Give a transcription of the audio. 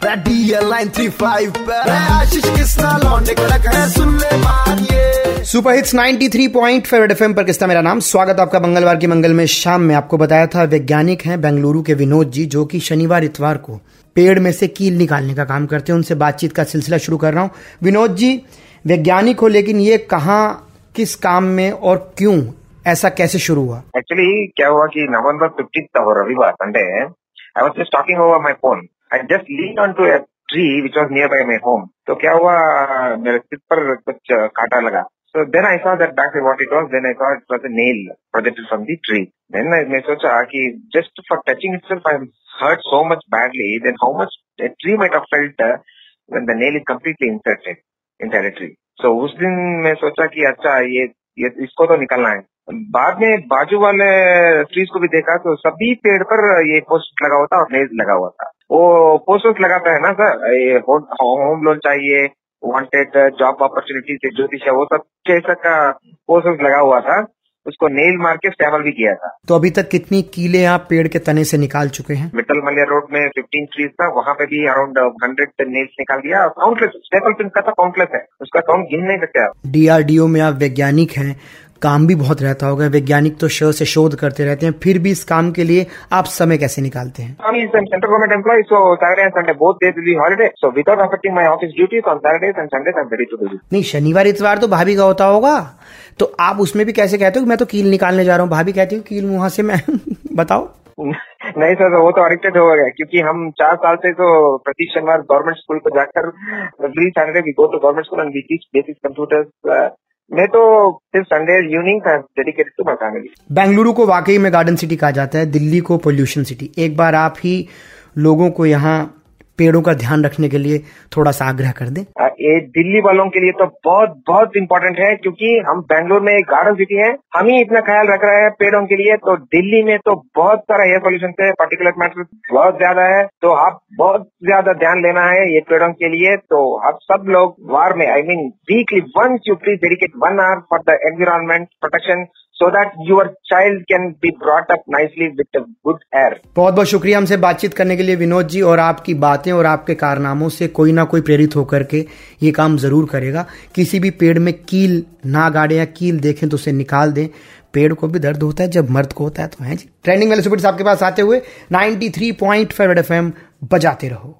Super hits 93.5 FM पर किस्ता मेरा नाम। स्वागत है आपका मंगलवार की मंगल में। शाम में आपको बताया था वैज्ञानिक हैं बेंगलुरु के विनोद जी, जो कि शनिवार इतवार को पेड़ में से कील निकालने का काम करते हैं। उनसे बातचीत का सिलसिला शुरू कर रहा हूँ। विनोद जी वैज्ञानिक हो, लेकिन ये कहाँ, किस काम में और क्यों, ऐसा कैसे शुरू हुआ? एक्चुअली क्या हुआ कि नवंबर 15 था और रविवार संडे है। I was just talking over my phone. I just lean on to a tree which was near by my home. तो क्या हुआ, मेरे सिर पर कुछ कांटा लगा। So then I saw that back what it was. Then I saw it was a nail projected from the tree. Then मैंने सोचा कि just for touching itself I am hurt so much badly, then how much a tree might have felt when the nail is completely inserted into the tree. So उस दिन मैं सोचा कि अच्छा ये इसको तो निकालना है। बाद में बाजू वाले ट्रीज को भी देखा तो सभी पेड़ पर ये पोस्ट लगा हुआ था और नेल लगा हुआ था। वो पोस्ट लगाता है ना सर, ये होम लोन चाहिए, वांटेड जॉब अपॉर्चुनिटीज, ज्योतिष, वो सब जैसा का पोस्ट लगा हुआ था। उसको नेल मार के स्टैबल भी किया था। तो अभी तक कितनी कीले आप पेड़ के तने से निकाल चुके हैं? मित्तल मलिया रोड में 15 ट्रीज था, वहाँ पे भी अराउंड 100 नेल्स निकाल दिया। काउंटलेस स्टैबल पिन का था, काउंटलेस है, उसका काउंट गिन नहीं सकते आप। DRDO में आप वैज्ञानिक हैं, काम भी बहुत रहता होगा। वैज्ञानिक तो शोध से शोध करते रहते हैं, फिर भी इस काम के लिए आप समय कैसे निकालते हैं? I am central government employ, so Saturday and Sunday both days will be holiday, so without affecting my office duties on Saturdays and Sunday I am ready to do. नहीं, शनिवार इतवार तो भाभी का होता होगा, तो आप उसमें भी कैसे कहते हो मैं तो कील निकालने जा रहा हूँ, भाभी कहती हूँ कील मुँह से, मैं बताओ। नहीं सर, वो तो अडिक्टेड हो गया, क्योंकि हम 4 साल से तो प्रति शनिवार गवर्नमेंट स्कूल को जाकर Saturday we go to government school and we teach basic computers. मैं तो सिर्फ Sunday evening dedicated to my family. Bengaluru को वाकई में गार्डन सिटी कहा जाता है, दिल्ली को पोल्यूशन सिटी। एक बार आप ही लोगों को यहाँ पेड़ों का ध्यान रखने के लिए थोड़ा सा आग्रह कर दें। ये दिल्ली वालों के लिए तो बहुत बहुत इम्पोर्टेंट है, क्योंकि हम बेंगलुरु में एक गार्डन सिटी है, हम ही इतना ख्याल रख रहे हैं पेड़ों के लिए। तो दिल्ली में तो बहुत सारा एयर पोल्यूशन से पार्टिकुलर मैटर बहुत ज्यादा है, तो आप बहुत ज्यादा ध्यान लेना है ये पेड़ों के लिए। तो आप सब लोग वार में, I mean weekly once you please dedicate 1 hour for the environment protection, so that your child can be brought up nicely with a good air. बहुत बहुत शुक्रिया हमसे बातचीत करने के लिए विनोद जी, और आपकी बातें और आपके कारनामों से कोई ना कोई प्रेरित होकर के ये काम जरूर करेगा। किसी भी पेड़ में कील ना गाड़े या कील देखें तो उसे निकाल दें। पेड़ को भी दर्द होता है जब मर्द को होता है, तो है जी। ट्रेंडिंग वाले सुपर आपके पास आते हुए 93.5 FM बजाते रहो।